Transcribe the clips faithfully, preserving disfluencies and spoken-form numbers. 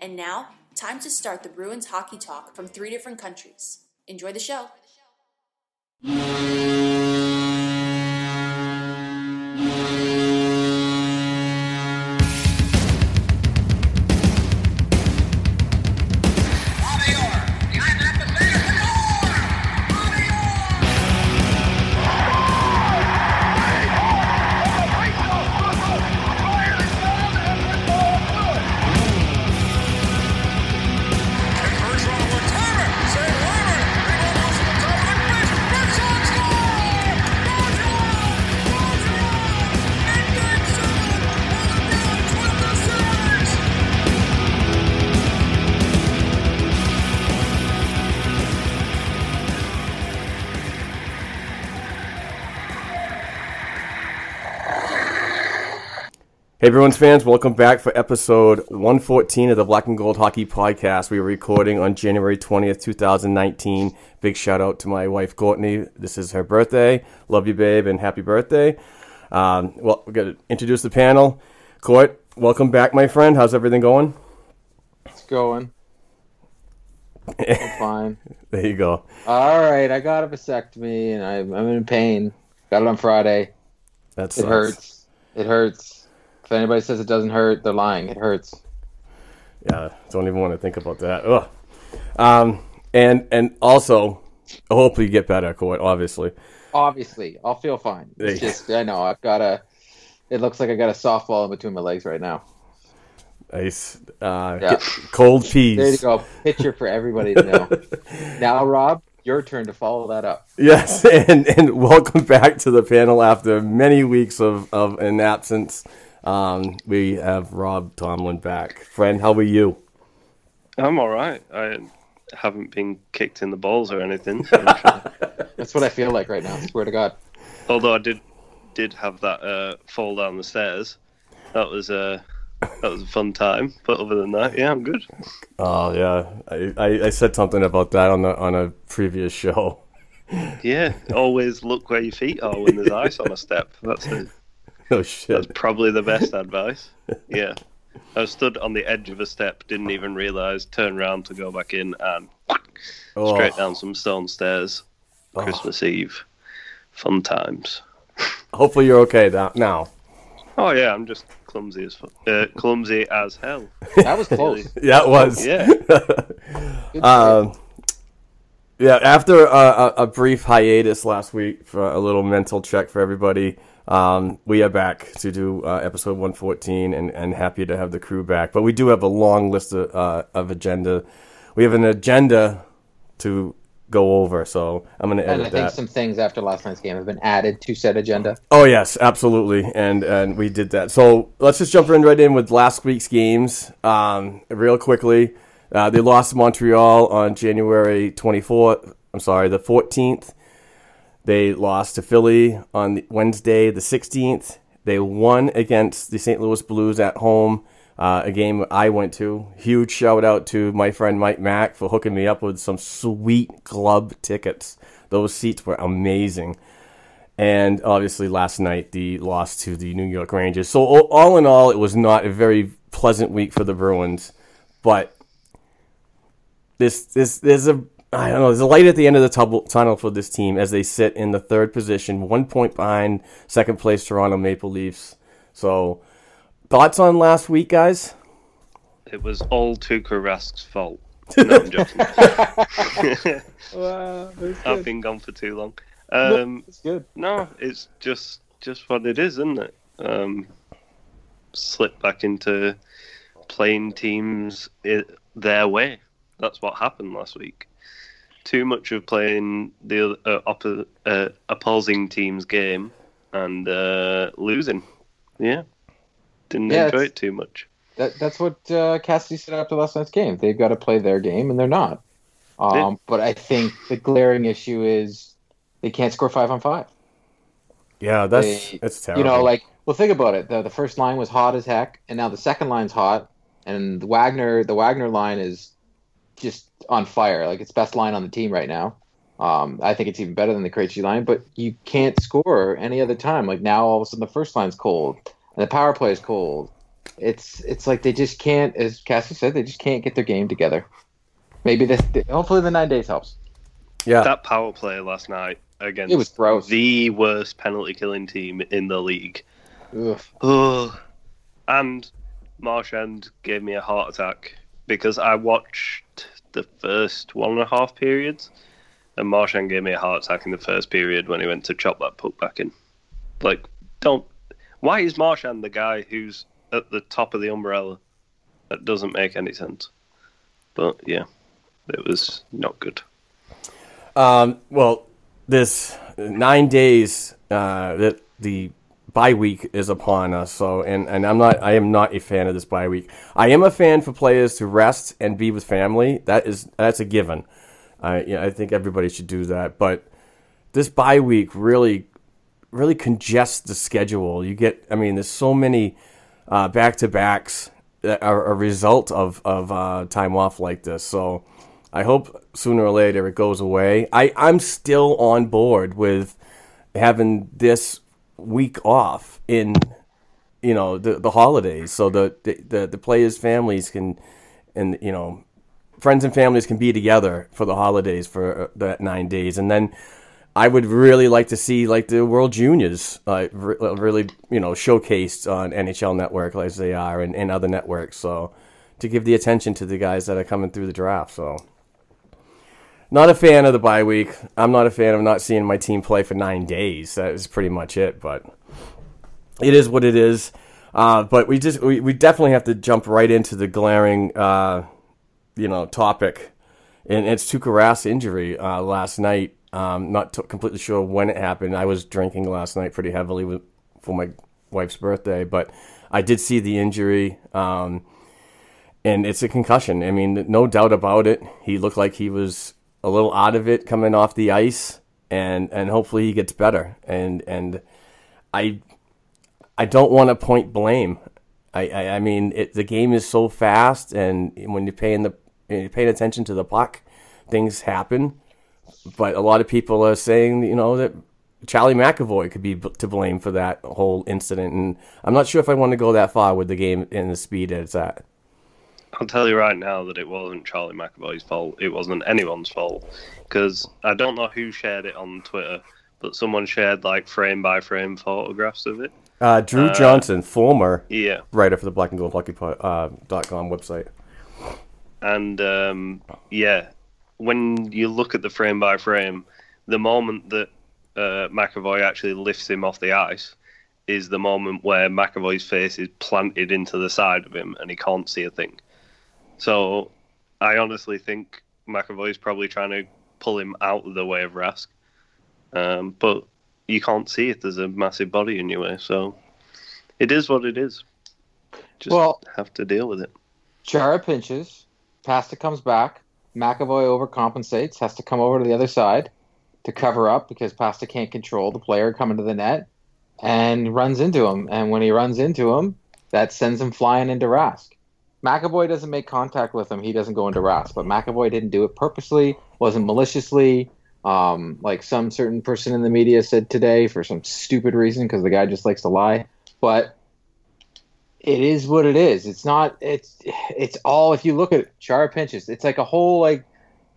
And now, time to start the Bruins hockey talk from three different countries. Enjoy the show. Hey, Bruins fans, welcome back for episode one fourteen of the Black and Gold Hockey Podcast. We are recording on January twentieth, twenty nineteen. Big shout out to my wife, Courtney. This is her birthday. Love you, babe, and happy birthday. Um, well, we're going to introduce the panel. Court, welcome back, my friend. How's everything going? It's going. I'm fine. There you go. All right, I got a vasectomy, and I'm, I'm in pain. Got it on Friday. That sucks. It hurts. It hurts. If anybody says it doesn't hurt, they're lying. It hurts. Yeah, don't even want to think about that. Ugh. Um, and and also, hopefully you get better, Court, obviously. Obviously. I'll feel fine. It's just, I know, I've got a, it looks like I got a softball in between my legs right now. Nice. Uh, yeah. Cold peas. There you go. Picture for everybody to know. Now, Rob, your turn to follow that up. Yes, and, and welcome back to the panel after many weeks of, of an absence. Um, we have Rob Tomlin back. Friend, how are you? I'm all right. I haven't been kicked in the balls or anything. So that's what I feel like right now, swear to God. Although I did did have that uh, fall down the stairs. That was, uh, that was a fun time. But other than that, yeah, I'm good. Oh, yeah. I, I, I said something about that on the, on a previous show. Yeah, always look where your feet are when there's ice on a step. That's it. Oh, shit. That's probably the best advice. Yeah. I stood on the edge of a step, didn't even realize, turned around to go back in, and oh. straight down some stone stairs. Oh. Christmas Eve. Fun times. Hopefully you're okay that now. Oh, yeah, I'm just clumsy as, uh, clumsy as hell. That was close. Yeah, it was. Yeah. um, yeah, after a, a brief hiatus last week for a little mental check for everybody, Um, we are back to do uh, episode one fourteen and, and happy to have the crew back. But we do have a long list of, uh, of agenda. We have an agenda to go over, so I'm going to edit that. And I think some things after last night's game have been added to said agenda. Oh, yes, absolutely, and and we did that. So let's just jump in right in with last week's games um, real quickly. Uh, they lost to Montreal on January twenty-fourth. I'm sorry, the fourteenth. They lost to Philly on Wednesday the sixteenth, They won against the Saint Louis Blues at home, uh, a game I went to. Huge shout out to my friend Mike Mack for hooking me up with some sweet club tickets. Those seats were amazing. And obviously last night, the loss to the New York Rangers. So all in all, it was not a very pleasant week for the Bruins. But this, this, there's a, I don't know, there's a light at the end of the tunnel, tunnel for this team as they sit in the third position, one point behind second place Toronto Maple Leafs. So thoughts on last week, guys? It was all Tuukka Rask's fault. No, I'm joking. Wow, I've been gone for too long. Um, it's good. No, it's just just what it is, isn't it? Um, slip back into playing teams it, their way. That's what happened last week. Too much of playing the uh, oppo- uh, opposing team's game and uh, losing. Yeah, didn't yeah, enjoy it too much. That, that's what uh, Cassidy said after last night's game. They've got to play their game, and they're not. Um, they, but I think the glaring issue is. They can't score five on five. Yeah, that's they, that's terrible. You know, like, well, think about it. The, the first line was hot as heck, and now the second line's hot, and the Wagner the Wagner line is just on fire. Like, it's best line on the team right now. Um, I think it's even better than the Krejci line, but you can't score any other time. Like, now all of a sudden the first line's cold, and the power play's cold. It's it's like they just can't, as Cassie said, they just can't get their game together. Maybe this. Hopefully the nine days helps. Yeah, that power play last night. Against it was gross. The worst penalty killing team in the league. Oof. Oh, and Marchand gave me a heart attack because I watched the first one and a half periods, and Marchand gave me a heart attack in the first period when he went to chop that puck back in. Like, don't. Why is Marchand the guy who's at the top of the umbrella? That doesn't make any sense. But yeah, it was not good. Um. Well. This nine days uh, that the bye week is upon us. So, and, and I'm not, I am not a fan of this bye week. I am a fan for players to rest and be with family. That is, that's a given. Uh, yeah, I think everybody should do that. But this bye week really, really congests the schedule. You get, I mean, there's so many uh, back-to-backs that are a result of of uh, time off like this. So. I hope sooner or later it goes away. I, I'm still on board with having this week off in, you know, the, the holidays, so the, the the players' families can, and you know, friends and families can be together for the holidays for that nine days. And then I would really like to see like the World Juniors uh, really, you know, showcased on N H L Network as they are and, and other networks. So to give the attention to the guys that are coming through the draft. So. Not a fan of the bye week. I'm not a fan of not seeing my team play for nine days. That is pretty much it, but it is what it is. Uh, but we just we, we definitely have to jump right into the glaring, uh, you know, topic, and it's Tuukka Rask's injury uh, last night. Um, not t- completely sure when it happened. I was drinking last night pretty heavily with, for my wife's birthday, but I did see the injury. Um, and it's a concussion. I mean, no doubt about it. He looked like he was a little out of it coming off the ice, and, and hopefully he gets better. And and I I don't want to point blame. I I, I mean it, the game is so fast, and when you're paying the you're paying attention to the puck, things happen. But a lot of people are saying, you know, that Charlie McAvoy could be to blame for that whole incident, and I'm not sure if I want to go that far with the game and the speed that it's at. I'll tell you right now that it wasn't Charlie McAvoy's fault. It wasn't anyone's fault. Because I don't know who shared it on Twitter, but someone shared, like, frame-by-frame photographs of it. Uh, Drew uh, Johnson, former yeah. writer for the Black and Gold Hockey po- uh, dot com website. And, um, yeah, when you look at the frame-by-frame, the moment that uh, McAvoy actually lifts him off the ice is the moment where McAvoy's face is planted into the side of him and he can't see a thing. So, I honestly think McAvoy's probably trying to pull him out of the way of Rask. Um, but you can't see it. There's a massive body in your way. So, it is what it is. Just well, have to deal with it. Chara pinches. Pasta comes back. McAvoy overcompensates. Has to come over to the other side to cover up because Pasta can't control the player coming to the net. and runs into him. And when he runs into him, that sends him flying into Rask. McAvoy doesn't make contact with him. He doesn't go into Rask. But McAvoy didn't do it purposely, wasn't maliciously. Um, like some certain person in the media said today for some stupid reason, because the guy just likes to lie. But it is what it is. It's not. It's it's all. If you look at it, Chara pinches. It's like a whole like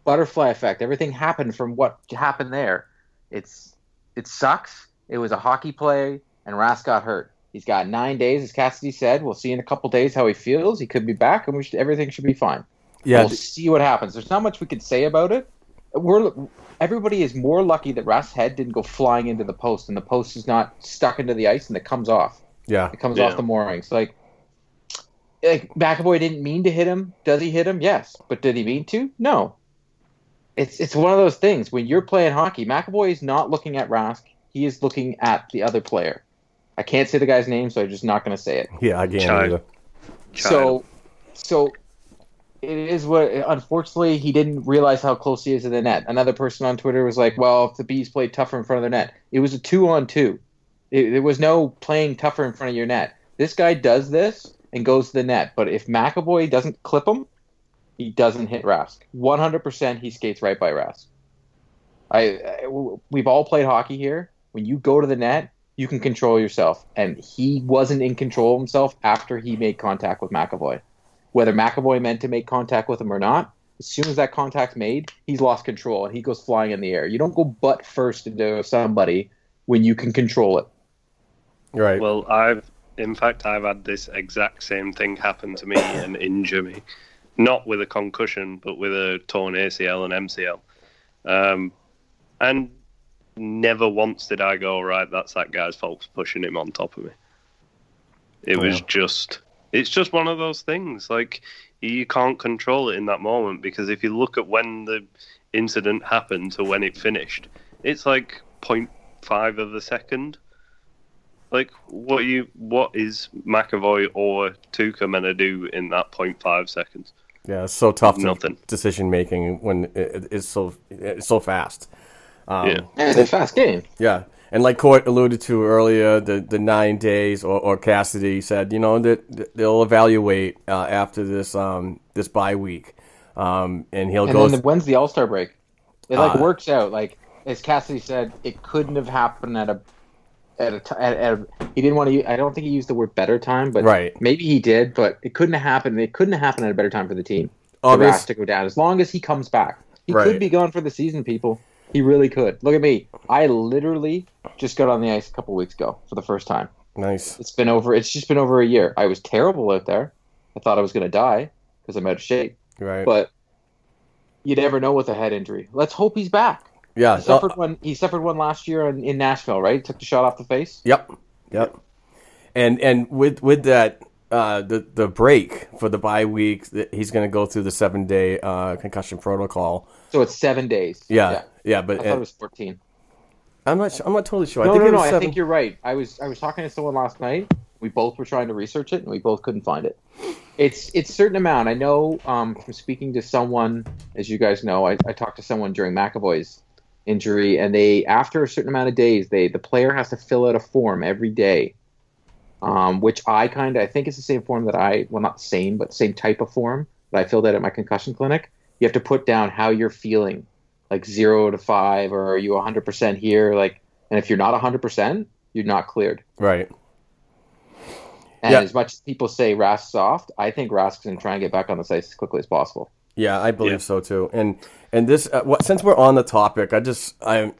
butterfly effect. Everything happened from what happened there. It's it sucks. It was a hockey play, and Rask got hurt. He's got nine days, as Cassidy said. We'll see in a couple days how he feels. He could be back, and we should, everything should be fine. Yeah, we'll see what happens. There's not much we could say about it. We're everybody is more lucky that Rask's head didn't go flying into the post, and the post is not stuck into the ice, and it comes off. Yeah, it comes yeah. off the moorings. Like, like McAvoy didn't mean to hit him. Does he hit him? Yes, but did he mean to? No. It's it's one of those things. When you're playing hockey, McAvoy is not looking at Rask. He is looking at the other player. I can't say the guy's name, so I'm just not going to say it. Yeah, I can't either. So, so it is what. Unfortunately, he didn't realize how close he is to the net. Another person on Twitter was like, "Well, if the Bees played tougher in front of their net, it was a two-on-two." It, there was no playing tougher in front of your net. This guy does this and goes to the net. But if McAvoy doesn't clip him, he doesn't hit Rask. one hundred percent he skates right by Rask. I, I, we've all played hockey here. When you go to the net, you can control yourself. And he wasn't in control of himself after he made contact with McAvoy. Whether McAvoy meant to make contact with him or not, as soon as that contact's made, he's lost control and he goes flying in the air. You don't go butt first into somebody when you can control it. Right. Well, I've, in fact, I've had this exact same thing happen to me and injure me. Not with a concussion, but with a torn A C L and M C L. Um, and never once did I go, right, that's that guy's fault, pushing him on top of me. It oh, was yeah. just, it's just one of those things. Like, you can't control it in that moment, because if you look at when the incident happened to when it finished, it's like zero point five of a second. Like, what you, what is McAvoy or Tuukka going to do in that zero point five seconds? Yeah, it's so tough. Nothing. Decision making when it, it's so it's so fast. Um, yeah, it's a fast game. Yeah, and like Court alluded to earlier, the, the nine days, or, or Cassidy said, you know, that they'll evaluate uh, after this um this bye week, um and he'll and go. And then th- when's the All Star break? It like uh, works out. Like as Cassidy said, it couldn't have happened at a. At a, t- at, at a he didn't want to. Use, I don't think he used the word better time, but right. maybe he did. But it couldn't have happened. It couldn't have happened at a better time for the team. Obviously, to go down. As long as he comes back, he right. could be gone for the season. People, he really could. Look at me. I literally just got on the ice a couple weeks ago for the first time. Nice. It's been over. It's just been over a year. I was terrible out there. I thought I was going to die because I'm out of shape. Right. But you never know with a head injury. Let's hope he's back. Yeah, he suffered uh, one. He suffered one last year in, in Nashville, right? He took the shot off the face. Yep, yep. And and with with that uh, the the break for the bye week, he's going to go through the seven day uh, concussion protocol. So it's seven days. Yeah, yeah. yeah but I thought it was fourteen. I'm not. I'm not totally sure. No, I think no, it was no. Seven. I think you're right. I was I was talking to someone last night. We both were trying to research it, and we both couldn't find it. It's it's a certain amount. I know um, from speaking to someone, as you guys know, I, I talked to someone during McAvoy's injury, and they after a certain amount of days, they the player has to fill out a form every day, um, which I kind of I think it's the same form that I well not the same but same type of form that I filled out at my concussion clinic. You have to put down how you're feeling, like zero to five, or are you one hundred percent here? Like, and if you're not one hundred percent, you're not cleared. Right. And yep. as much as people say Rask's soft, I think Rask's going to try and get back on the ice as quickly as possible. Yeah, I believe yeah. so too. And and this, uh, what, since we're on the topic, I just I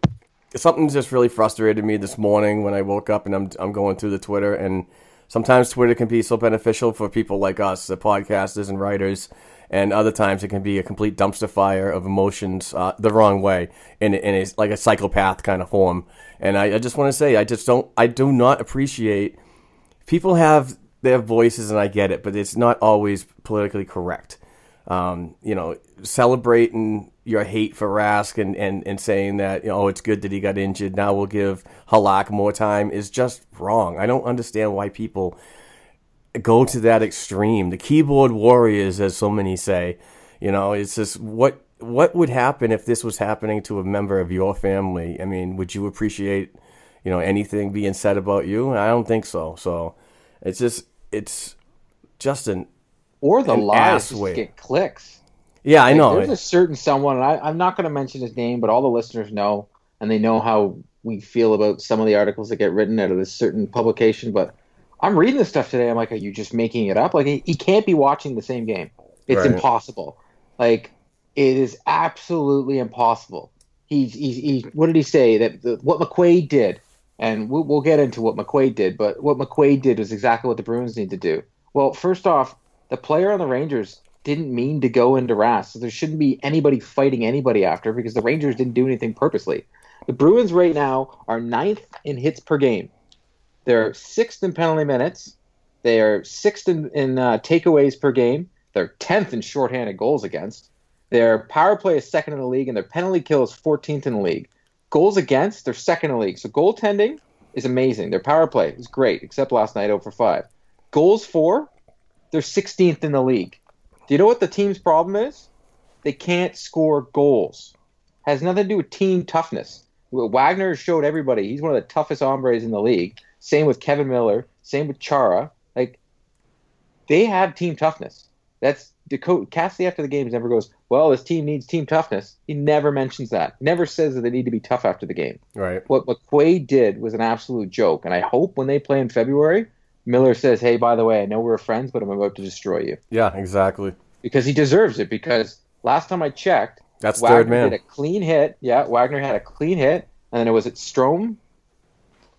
something just really frustrated me this morning when I woke up, and I'm I'm going through the Twitter, and sometimes Twitter can be so beneficial for people like us, the podcasters and writers, and other times it can be a complete dumpster fire of emotions uh, the wrong way in in a, like a psychopath kind of form. And I, I just want to say I just don't I do not appreciate people have their voices, and I get it, but it's not always politically correct. Um, you know, celebrating your hate for Rask and, and, and saying that, you know, oh, it's good that he got injured, now we'll give Halak more time, is just wrong. I don't understand why people go to that extreme. The keyboard warriors, as so many say, you know, it's just what what would happen if this was happening to a member of your family? I mean, would you appreciate, you know, anything being said about you? I don't think so. So it's just it's just an or the an lies just get clicks. Yeah, like, I know. There's it, a certain someone, and I, I'm not going to mention his name, but all the listeners know, and they know how we feel about some of the articles that get written out of this certain publication. But I'm reading this stuff today. I'm like, are you just making it up? Like, he, he can't be watching the same game. It's right. Impossible. Like, it is absolutely impossible. He's, he's, he, what did he say? That the, what McQuaid did, and we'll, we'll get into what McQuaid did, but what McQuaid did was exactly what the Bruins need to do. Well, first off, the player on the Rangers didn't mean to go into Rask, so there shouldn't be anybody fighting anybody after, because the Rangers didn't do anything purposely. The Bruins right now are ninth in hits per game. They're sixth in penalty minutes. They are sixth in, in uh, takeaways per game. They're tenth in shorthanded goals against. Their power play is second in the league, and their penalty kill is fourteenth in the league. Goals against, they're second in the league. So goaltending is amazing. Their power play is great, except last night, oh for five. Goals for, they're sixteenth in the league. Do you know what the team's problem is? They can't score goals. It has nothing to do with team toughness. Wagner showed everybody he's one of the toughest hombres in the league. Same with Kevin Miller. Same with Chara. Like, they have team toughness. That's the coach. Cassidy after the games never goes, well, this team needs team toughness. He never mentions that. He never says that they need to be tough after the game. Right. What McQuaid did was an absolute joke, and I hope when they play in February, Miller says, hey, by the way, I know we're friends, but I'm about to destroy you. Yeah, exactly. Because he deserves it. Because last time I checked, that's Wagner third man. Did a clean hit. Yeah, Wagner had a clean hit, and then it was at Strome.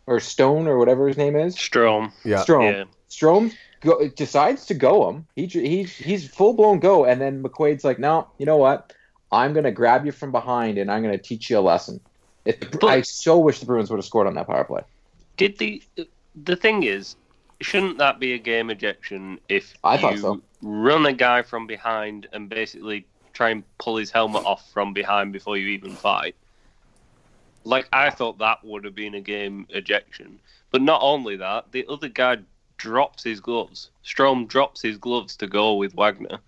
Or Stone, or whatever his name is. Strome. Yeah. Strome. Yeah. Strome go, decides to go him. He, he, he's full-blown go, and then McQuaid's like, no, you know what? I'm going to grab you from behind, and I'm going to teach you a lesson. It, but, I so wish the Bruins would have scored on that power play. Did the The thing is, shouldn't that be a game ejection if I thought you so. Run a guy from behind and basically try and pull his helmet off from behind before you even fight? Like, I thought that would have been a game ejection. But not only that, the other guy drops his gloves. Strome drops his gloves to go with Wagner.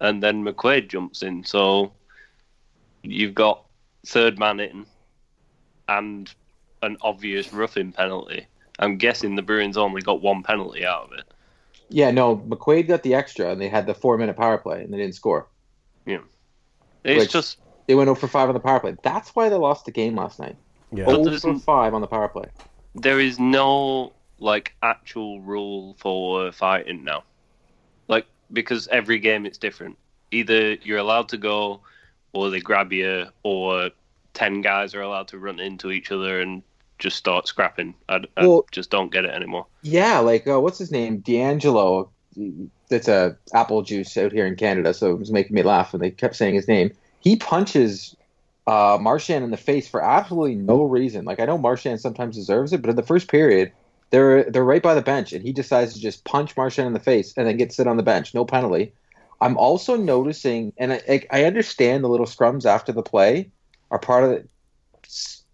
And then McQuaid jumps in. So you've got third man in and an obvious roughing penalty. I'm guessing the Bruins only got one penalty out of it. Yeah, no, McQuaid got the extra, and they had the four-minute power play, and they didn't score. Yeah. It's Which... just... They went oh for five on the power play. That's why they lost the game last night. Yeah. oh for five on the power play. There is no, like, actual rule for fighting now. Like, because every game it's different. Either you're allowed to go, or they grab you, or ten guys are allowed to run into each other and just start scrapping. I, I well, just don't get it anymore. Yeah, like, uh, what's his name? D'Angelo. That's a apple juice out here in Canada, so it was making me laugh when they kept saying his name. He punches uh, Marchand in the face for absolutely no reason. Like, I know Marchand sometimes deserves it, but in the first period, they're they're right by the bench, and he decides to just punch Marchand in the face and then get sit on the bench. No penalty. I'm also noticing, and I, I understand the little scrums after the play are part of the,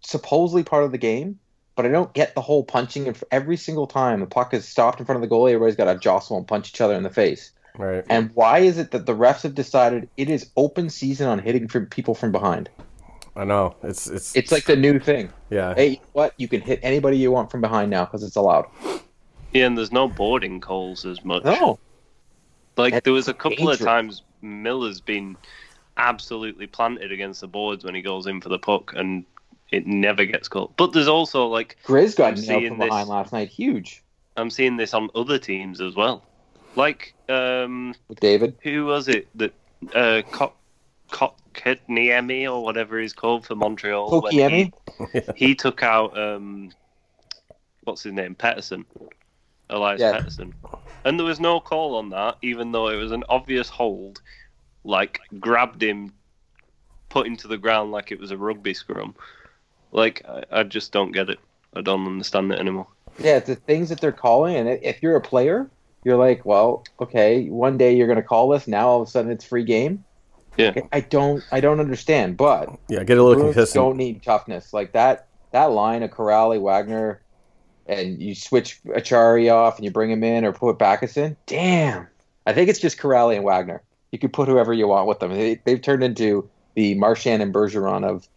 supposedly part of the game, but I don't get the whole punching. And every single time the puck is stopped in front of the goalie, everybody's got to jostle and punch each other in the face. Right. And why is it that the refs have decided it is open season on hitting from people from behind? I know. It's it's it's like the new thing. Yeah. Hey, what? You can hit anybody you want from behind now because it's allowed. Yeah, and there's no boarding calls as much. No. Like, that's there was a couple dangerous. of times Miller's been absolutely planted against the boards when he goes in for the puck, and it never gets called. But there's also, like... Grizz got nailed from behind this, last night. Huge. I'm seeing this on other teams as well. Like, um... David? Who was it that... Uh, Kotkaniemi, or whatever he's called for Montreal. Kotkaniemi? He, he took out, um... what's his name? Pettersson. Elias yeah. Pettersson. And there was no call on that, even though it was an obvious hold. Like, grabbed him, put him to the ground like it was a rugby scrum. Like, I, I just don't get it. I don't understand it anymore. Yeah, it's the things that they're calling, and if you're a player... You're like, well, okay, one day you're going to call this. Now all of a sudden it's free game. Yeah. I don't I don't understand, but yeah, get a little consistent. Don't need toughness. Like that that line of Corrali, Wagner, and you switch Achari off and you bring him in or put Backus in. Damn. I think it's just Corrali and Wagner. You could put whoever you want with them. They, they've turned into the Marchand and Bergeron of,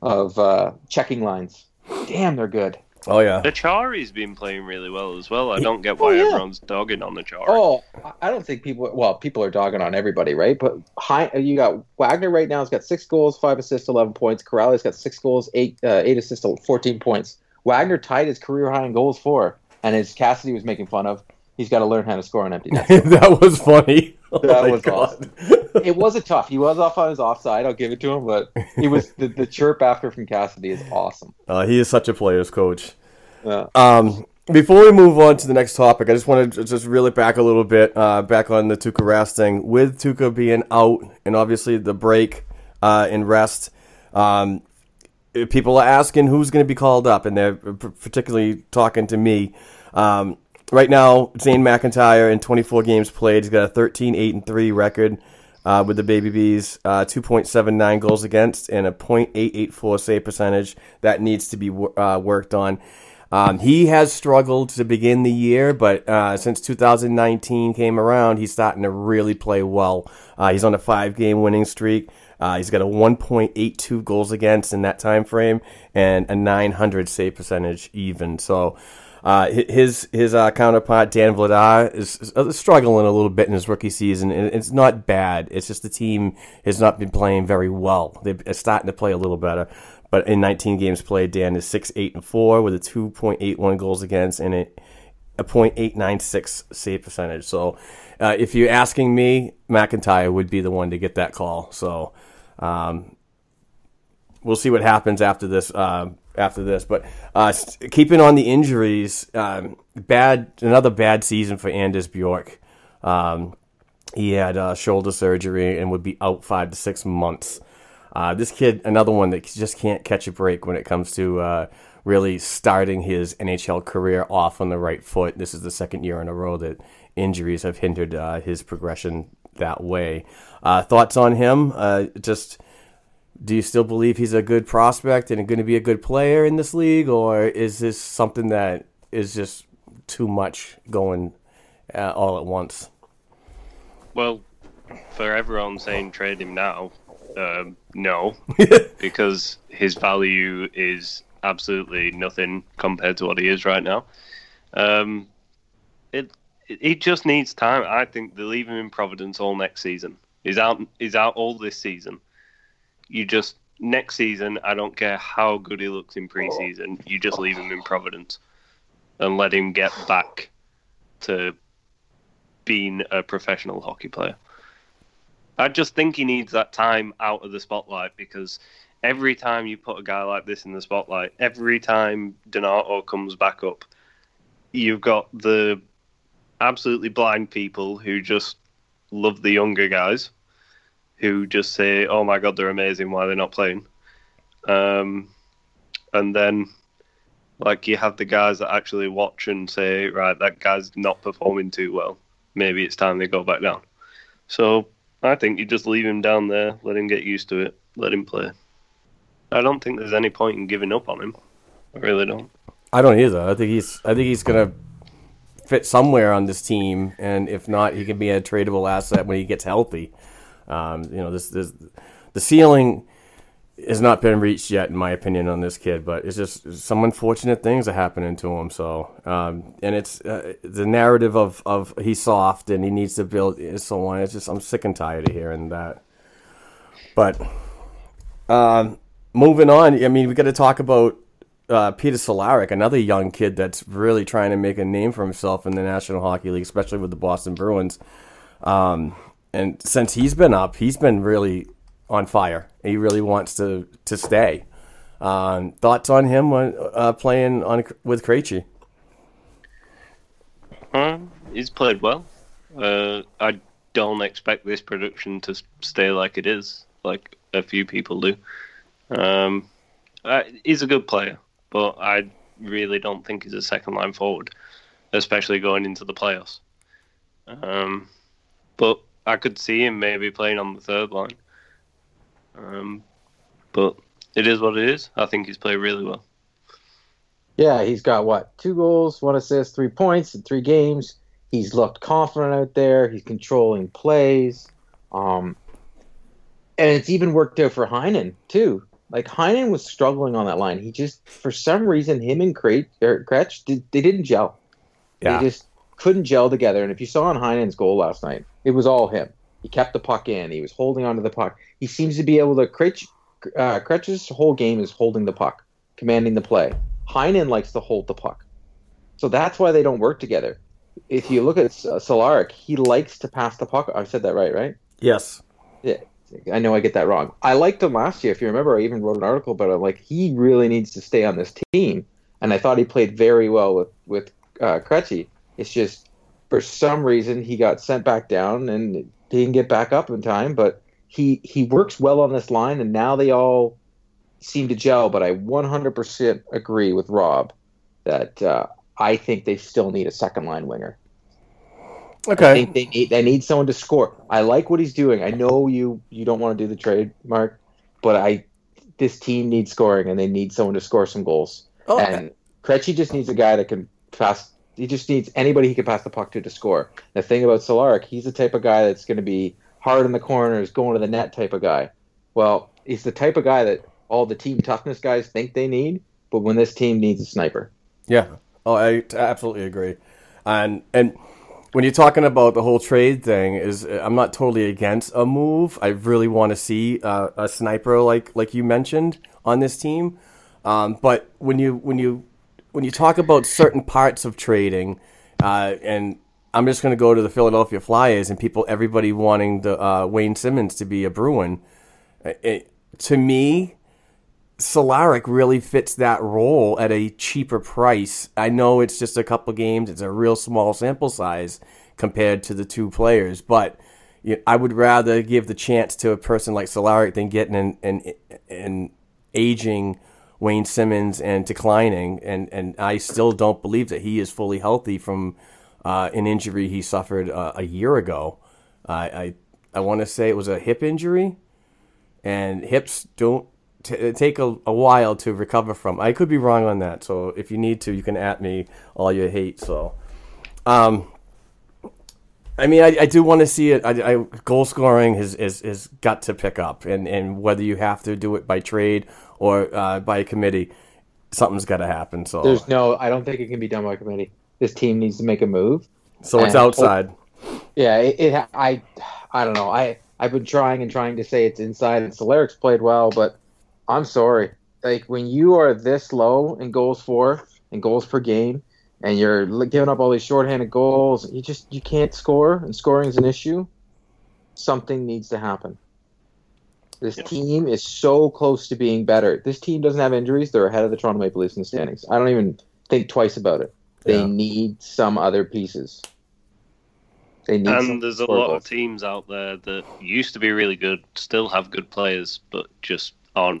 of uh, checking lines. Damn, they're good. Oh, yeah. The Chari's been playing really well as well. I don't get why oh, yeah. everyone's dogging on the Chari. Oh, I don't think people... Well, people are dogging on everybody, right? But high, you got Wagner right now. He's got six goals, five assists, eleven points. Corrali's got six goals, eight uh, eight assists, fourteen points. Wagner tied his career high in goals for, and as Cassidy was making fun of, he's got to learn how to score an empty net. That was funny. Oh, that was God. Awesome. It was a tough. He was off on his offside. I'll give it to him, but he was the, the chirp after from Cassidy is awesome. Uh, he is such a player's coach. Yeah. Um, before we move on to the next topic, I just want to just reel it back a little bit, uh, back on the Tuukka Rask thing. With Tuukka being out and obviously the break uh, and rest, um, people are asking who's going to be called up, and they're particularly talking to me. Um, right now, Zane McIntyre in twenty-four games played. He's got a thirteen eight and three record. Uh, with the Baby Bees, uh, two point seven nine goals against and a point eight eight four save percentage. That needs to be wor- uh, worked on. Um, he has struggled to begin the year, but uh, since two thousand nineteen came around, he's starting to really play well. Uh, he's on a five-game winning streak. Uh, he's got a one point eight two goals against in that time frame and a nine hundred save percentage even. So uh, his his uh, counterpart, Dan Vladar, is, is struggling a little bit in his rookie season. And it's not bad. It's just the team has not been playing very well. They're starting to play a little better. But in nineteen games played, Dan is six eight and four with a two point eight one goals against and a, a point eight nine six save percentage. So uh, if you're asking me, McIntyre would be the one to get that call. So... Um, we'll see what happens after this. Uh, after this, but uh, keeping on the injuries, um, bad another bad season for Anders Bjork. Um, he had uh, shoulder surgery and would be out five to six months. Uh, this kid, another one that just can't catch a break when it comes to uh, really starting his N H L career off on the right foot. This is the second year in a row that injuries have hindered uh, his progression that way. Uh, thoughts on him? Uh, just do you still believe he's a good prospect and going to be a good player in this league, or is this something that is just too much going uh, all at once? Well, for everyone saying trade him now, um, no, because his value is absolutely nothing compared to what he is right now. Um, it. He just needs time. I think they leave him in Providence all next season. He's out. He's out all this season. You just next season. I don't care how good he looks in preseason. You just leave him in Providence and let him get back to being a professional hockey player. I just think he needs that time out of the spotlight, because every time you put a guy like this in the spotlight, every time Donato comes back up, you've got the absolutely blind people who just love the younger guys, who just say, oh my God, they're amazing, why they're not playing. Um, and then like you have the guys that actually watch and say, right, that guy's not performing too well, maybe it's time they go back down. So I think you just leave him down there, let him get used to it, let him play. I don't think there's any point in giving up on him. I really don't. I don't either. I think he's I think he's going to fit somewhere on this team, and if not, he can be a tradable asset when he gets healthy. Um, you know, this, this the ceiling has not been reached yet, in my opinion, on this kid. But it's just some unfortunate things are happening to him. So, um, and it's uh, the narrative of of he's soft and he needs to build and so on. It's just I'm sick and tired of hearing that. But um, moving on, I mean, we got to talk about Uh, Peter Solaric, another young kid that's really trying to make a name for himself in the National Hockey League, especially with the Boston Bruins. Um, and since he's been up, he's been really on fire. He really wants to to stay. Um, thoughts on him uh, playing on with Krejci? Um, he's played well. Uh, I don't expect this production to stay like it is, like a few people do. Um, uh, he's a good player, but I really don't think he's a second-line forward, especially going into the playoffs. Um, but I could see him maybe playing on the third line. Um, but it is what it is. I think he's played really well. Yeah, he's got, what, two goals, one assist, three points in three games. He's looked confident out there. He's controlling plays. Um, and it's even worked out for Heinen, too. Like, Heinen was struggling on that line. He just, for some reason, him and Krejci, or Krejci, did, they didn't gel. Yeah. They just couldn't gel together. And if you saw on Heinen's goal last night, it was all him. He kept the puck in. He was holding onto the puck. He seems to be able to, Krejci, uh, Krejci's whole game is holding the puck, commanding the play. Heinen likes to hold the puck. So that's why they don't work together. If you look at uh, Solaric, he likes to pass the puck. I said that right, right? Yes. Yeah. I know I get that wrong. I liked him last year. If you remember, I even wrote an article about him. Like, he really needs to stay on this team. And I thought he played very well with, with uh, Krejci. It's just, for some reason, he got sent back down and didn't get back up in time. But he, he works well on this line, and now they all seem to gel. But I one hundred percent agree with Rob that uh, I think they still need a second-line winger. Okay. I think they need, they need someone to score. I like what he's doing. I know you, you don't want to do the trade, Mark, but I this team needs scoring, and they need someone to score some goals. Oh, and Krejci just needs a guy that can pass. He just needs anybody he can pass the puck to to score. The thing about Solaric, he's the type of guy that's going to be hard in the corners, going to the net type of guy. Well, he's the type of guy that all the team toughness guys think they need, but when this team needs a sniper. Yeah. Oh, I absolutely agree. And and... when you're talking about the whole trade thing, is I'm not totally against a move. I really want to see uh, a sniper like like you mentioned on this team. Um, but when you when you when you talk about certain parts of trading, uh, and I'm just going to go to the Philadelphia Flyers and people, everybody wanting the uh, Wayne Simmonds to be a Bruin. It, to me, Solaric really fits that role at a cheaper price. I know it's just a couple games. It's a real small sample size compared to the two players. But you know, I would rather give the chance to a person like Solaric than getting an, an, an aging Wayne Simmonds and declining. And, and I still don't believe that he is fully healthy from uh, an injury he suffered uh, a year ago. Uh, I, I want to say it was a hip injury. And hips don't T- take a, a while to recover from. I could be wrong on that, so if you need to, you can at me all you hate. So, um, I mean, I, I do want to see it. I, I, goal scoring has is, is got to pick up, and, and whether you have to do it by trade or uh, by committee, something's got to happen. So there's no, I don't think it can be done by committee. This team needs to make a move. So it's outside. Oh, yeah, it, it. I, I don't know. I I've been trying and trying to say it's inside, and Solaric's played well, but I'm sorry. Like, when you are this low in goals for and goals per game, and you're giving up all these shorthanded goals, you just you can't score, and scoring is an issue. Something needs to happen. This yeah. team is so close to being better. This team doesn't have injuries. They're ahead of the Toronto Maple Leafs in the standings. I don't even think twice about it. They yeah. need some other pieces. They need and some there's a lot goals. Of teams out there that used to be really good, still have good players, but just aren't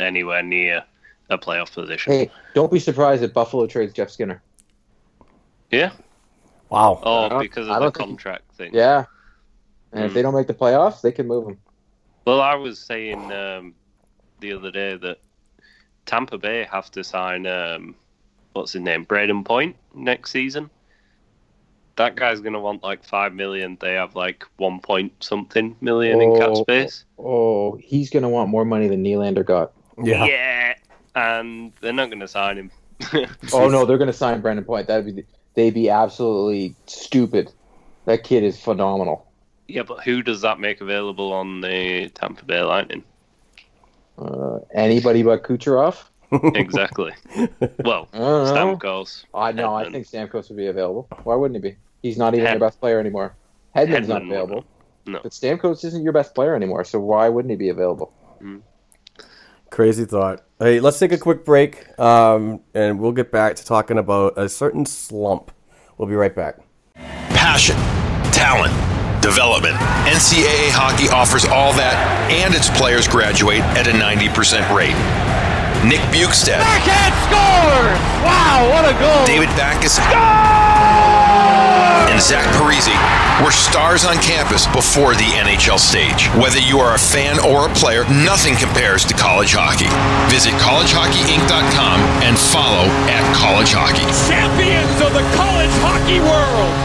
anywhere near a playoff position. Hey, don't be surprised if Buffalo trades Jeff Skinner. Yeah. Wow. Oh, because of the contract think... thing. Yeah. And mm. if they don't make the playoffs, they can move him. Well, I was saying um, the other day that Tampa Bay have to sign, um, what's his name, Brayden Point next season. That guy's going to want like five million dollars. They have like one point something million oh, in cap space. Oh, he's going to want more money than Nylander got. Yeah. yeah, and they're not going to sign him. Oh, no, they're going to sign Brayden Point. That'd be They'd be absolutely stupid. That kid is phenomenal. Yeah, but who does that make available on the Tampa Bay Lightning? Uh, anybody but Kucherov? Exactly. Well, I Stamkos. I know. I think Stamkos would be available. Why wouldn't he be? He's not even Hed- your best player anymore. Hedman's Hedman not available. No. But Stamkos isn't your best player anymore, so why wouldn't he be available? Mm. Crazy thought. Hey, let's take a quick break, um, and we'll get back to talking about a certain slump. We'll be right back. Passion, talent, development. N C double A hockey offers all that, and its players graduate at a ninety percent rate. Nick Bukestad. Backhand scores! Wow, what a goal! David Backus. And Zach Parisi were stars on campus before the N H L stage. Whether you are a fan or a player, nothing compares to college hockey. Visit college hockey inc dot com and follow at college hockey. Champions of the college hockey world!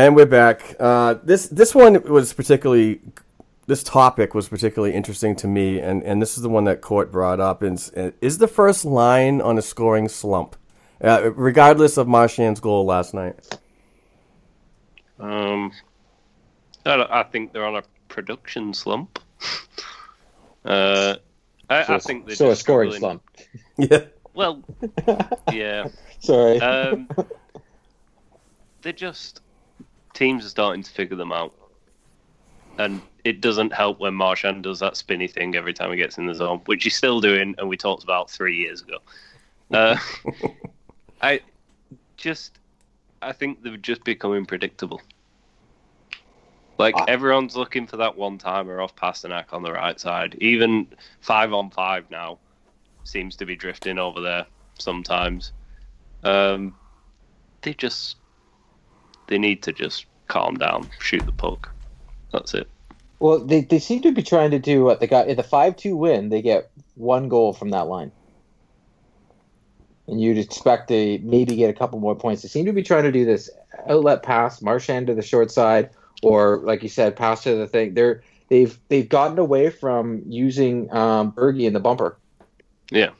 And we're back. Uh, this this one was particularly, this topic was particularly interesting to me, and, and this is the one that Court brought up. Is, is the first line on a scoring slump, uh, regardless of Marchand's goal last night? Um, I, I think they're on a production slump. uh, I, so, I think they're so just a scoring struggling. slump. Yeah. Well, yeah. Sorry. Um, they're just. Teams are starting to figure them out. And it doesn't help when Marchand does that spinny thing every time he gets in the zone, which he's still doing, and we talked about three years ago. Uh, I just, I think they've just becoming predictable. Like, wow. Everyone's looking for that one-timer off Pasternak on the right side. Even five-on-five now seems to be drifting over there sometimes. Um, they just... They need to just calm down, shoot the puck. That's it. Well, they, they seem to be trying to do what they got. If the five two win, they get one goal from that line. And you'd expect to maybe get a couple more points. They seem to be trying to do this outlet pass, Marchand to the short side, or, like you said, pass to the thing. They're, they've they've gotten away from using um, Berge in the bumper. Yeah.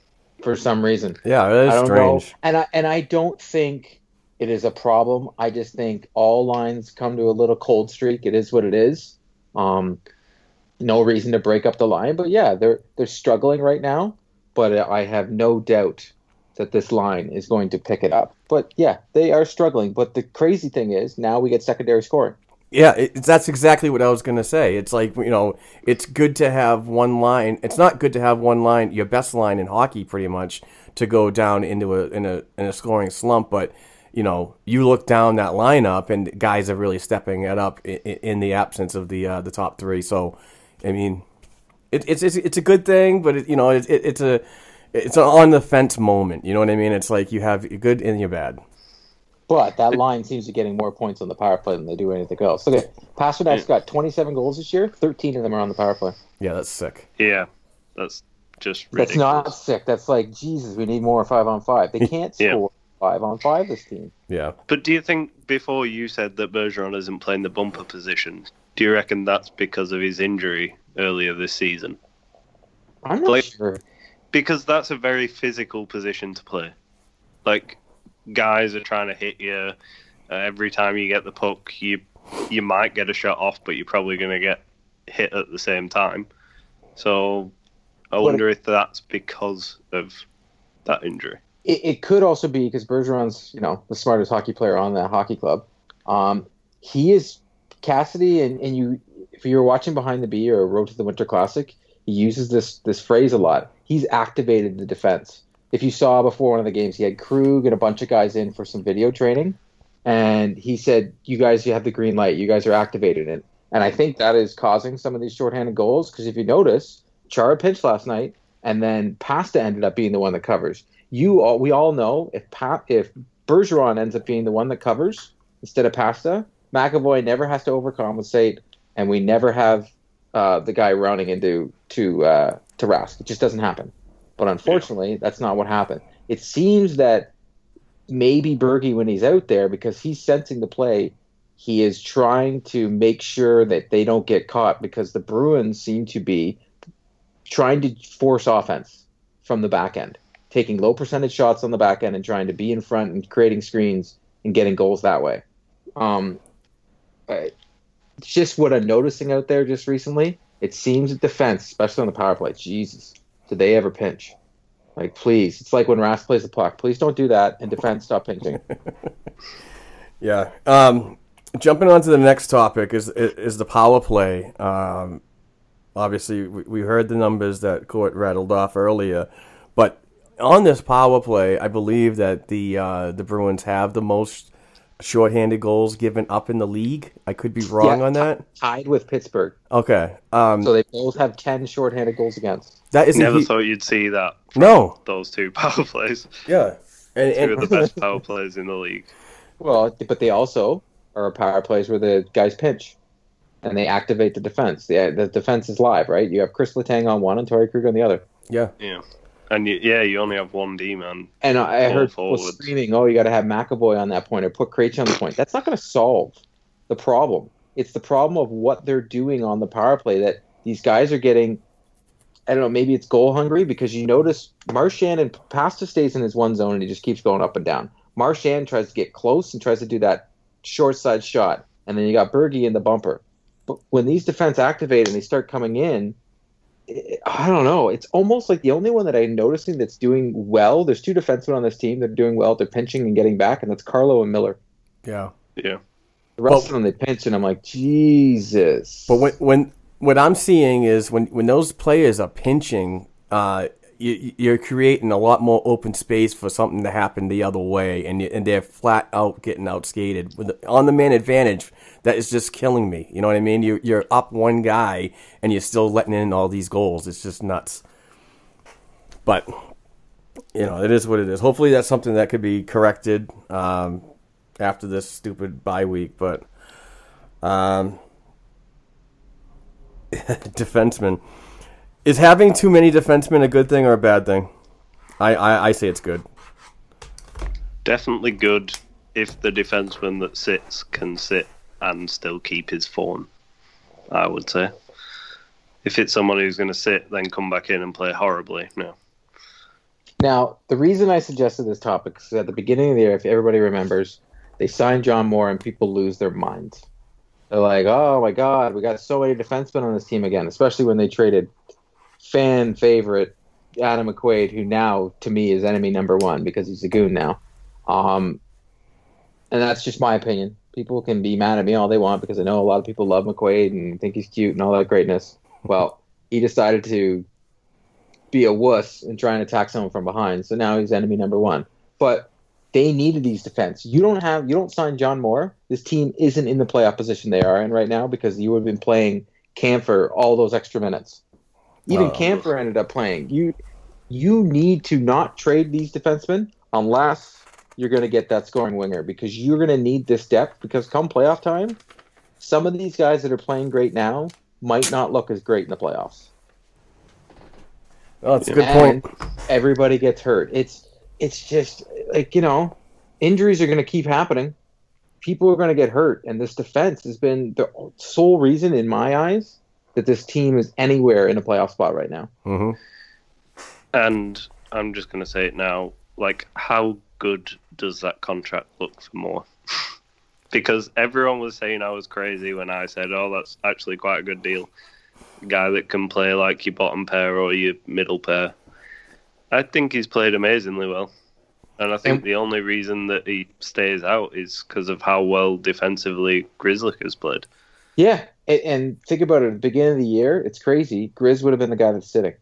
For some reason. Yeah, that is I don't strange. Know. And I And I don't think... It is a problem. I just think all lines come to a little cold streak. It is what it is. Um, no reason to break up the line, but yeah, they're they're struggling right now. But I have no doubt that this line is going to pick it up. But yeah, they are struggling. But the crazy thing is, now we get secondary scoring. Yeah, it, that's exactly what I was going to say. It's like, you know, it's good to have one line. It's not good to have one line, your best line in hockey, pretty much, to go down into a in a in a scoring slump, but. You know, you look down that lineup, and guys are really stepping it up in, in the absence of the uh, the top three. So, I mean, it, it's it's it's a good thing, but it, you know, it, it, it's a it's an on the fence moment. You know what I mean? It's like you have your good and your bad. But that line seems to be getting more points on the power play than they do anything else. Look at Pasternak's got twenty-seven goals this year. thirteen of them are on the power play. Yeah, that's sick. Yeah, that's just ridiculous. That's not sick. That's like, Jesus, we need more five on five. They can't yeah. score. Five on five, this team. Yeah. But do you think, before you said that Bergeron isn't playing the bumper position, do you reckon that's because of his injury earlier this season? I'm not like, sure. Because that's a very physical position to play. Like, guys are trying to hit you. Uh, every time you get the puck, you you might get a shot off, but you're probably going to get hit at the same time. So I what wonder if-, if that's because of that injury. It, it could also be because Bergeron's, you know, the smartest hockey player on that hockey club. Um, he is Cassidy, and, and you, if you were watching Behind the Bee or Road to the Winter Classic, he uses this this phrase a lot. He's activated the defense. If you saw before one of the games, he had Krug and a bunch of guys in for some video training, and he said, "You guys, you have the green light. You guys are activated." And and I think that is causing some of these shorthanded goals, because if you notice, Chara pinched last night, and then Pasta ended up being the one that covers. You all, we all know if pa- if Bergeron ends up being the one that covers instead of Pasta, McAvoy never has to overcompensate, and we never have uh, the guy running into to uh, to Rask. It just doesn't happen. But unfortunately, yeah. that's not what happened. It seems that maybe Berge, when he's out there, because he's sensing the play, he is trying to make sure that they don't get caught, because the Bruins seem to be trying to force offense from the back end. Taking low percentage shots on the back end and trying to be in front and creating screens and getting goals that way. Um, it's just what I'm noticing out there just recently. It seems that defense, especially on the power play, Jesus, did they ever pinch? Like, please. It's like when Rask plays the puck. Please don't do that, and defense, stop pinching. yeah. Um, jumping on to the next topic is is the power play. Um, obviously, we heard the numbers that Court rattled off earlier, but on this power play, I believe that the uh, the Bruins have the most shorthanded goals given up in the league. I could be wrong yeah, on that. Tied with Pittsburgh. Okay. Um, so they both have ten shorthanded goals against. That is never he... thought you'd see that. No. Those two power plays. Yeah. And, and... two of the best power plays in the league. Well, but they also are power plays where the guys pinch and they activate the defense. The, the defense is live, right? You have Chris Letang on one and Torrey Krug on the other. Yeah. Yeah. And, you, yeah, you only have one D-man. And I heard people screaming, oh, you got to have McAvoy on that point or put Krejci on the point. That's not going to solve the problem. It's the problem of what they're doing on the power play, that these guys are getting, I don't know, maybe it's goal hungry, because you notice Marchand and Pasta stays in his one zone and he just keeps going up and down. Marchand tries to get close and tries to do that short side shot, and then you got Bergie in the bumper. But when these defense activate and they start coming in, it, I don't know. It's almost like the only one that I'm noticing that's doing well, there's two defensemen on this team that are doing well. They're pinching and getting back, and that's Carlo and Miller. Yeah. Yeah. The rest well, of them, they pinch, and I'm like, Jesus. But when when what I'm seeing is when, when those players are pinching, uh, you, you're creating a lot more open space for something to happen the other way, and you, and they're flat out getting outskated. With the, on the man advantage, that is just killing me. You know what I mean? You, you're up one guy, and you're still letting in all these goals. It's just nuts. But, you know, it is what it is. Hopefully that's something that could be corrected um, after this stupid bye week. But um, defenseman. Is having too many defensemen a good thing or a bad thing? I, I, I say it's good. Definitely good if the defenseman that sits can sit and still keep his form, I would say. If it's someone who's going to sit, then come back in and play horribly, no. Now, the reason I suggested this topic is at the beginning of the year, if everybody remembers, they signed John Moore and people lose their minds. They're like, oh my God, we got so many defensemen on this team again, especially when they traded fan favorite Adam McQuaid, who now to me is enemy number one because he's a goon now, um, and that's just my opinion. People can be mad at me all they want because I know a lot of people love McQuaid and think he's cute and all that greatness. Well, he decided to be a wuss and try and attack someone from behind, so now he's enemy number one. But they needed these defense. You don't have, you don't sign John Moore, this team isn't in the playoff position they are in right now, because you would have been playing Camphor all those extra minutes. Even uh, Camphor ended up playing. You you need to not trade these defensemen unless you're going to get that scoring winger, because you're going to need this depth, because come playoff time, some of these guys that are playing great now might not look as great in the playoffs. Oh, that's a good and point. Everybody gets hurt. It's it's just, like, you know, injuries are going to keep happening. People are going to get hurt, and this defense has been the sole reason, in my eyes, that this team is anywhere in a playoff spot right now. Mm-hmm. And I'm just going to say it now, like, how good does that contract look for Moore? Because everyone was saying I was crazy when I said, oh, that's actually quite a good deal. A guy that can play like your bottom pair or your middle pair. I think he's played amazingly well. And I think and- the only reason that he stays out is because of how well defensively Grzelcyk has played. Yeah, and think about it. At the beginning of the year, it's crazy. Grizz would have been the guy that's sitting,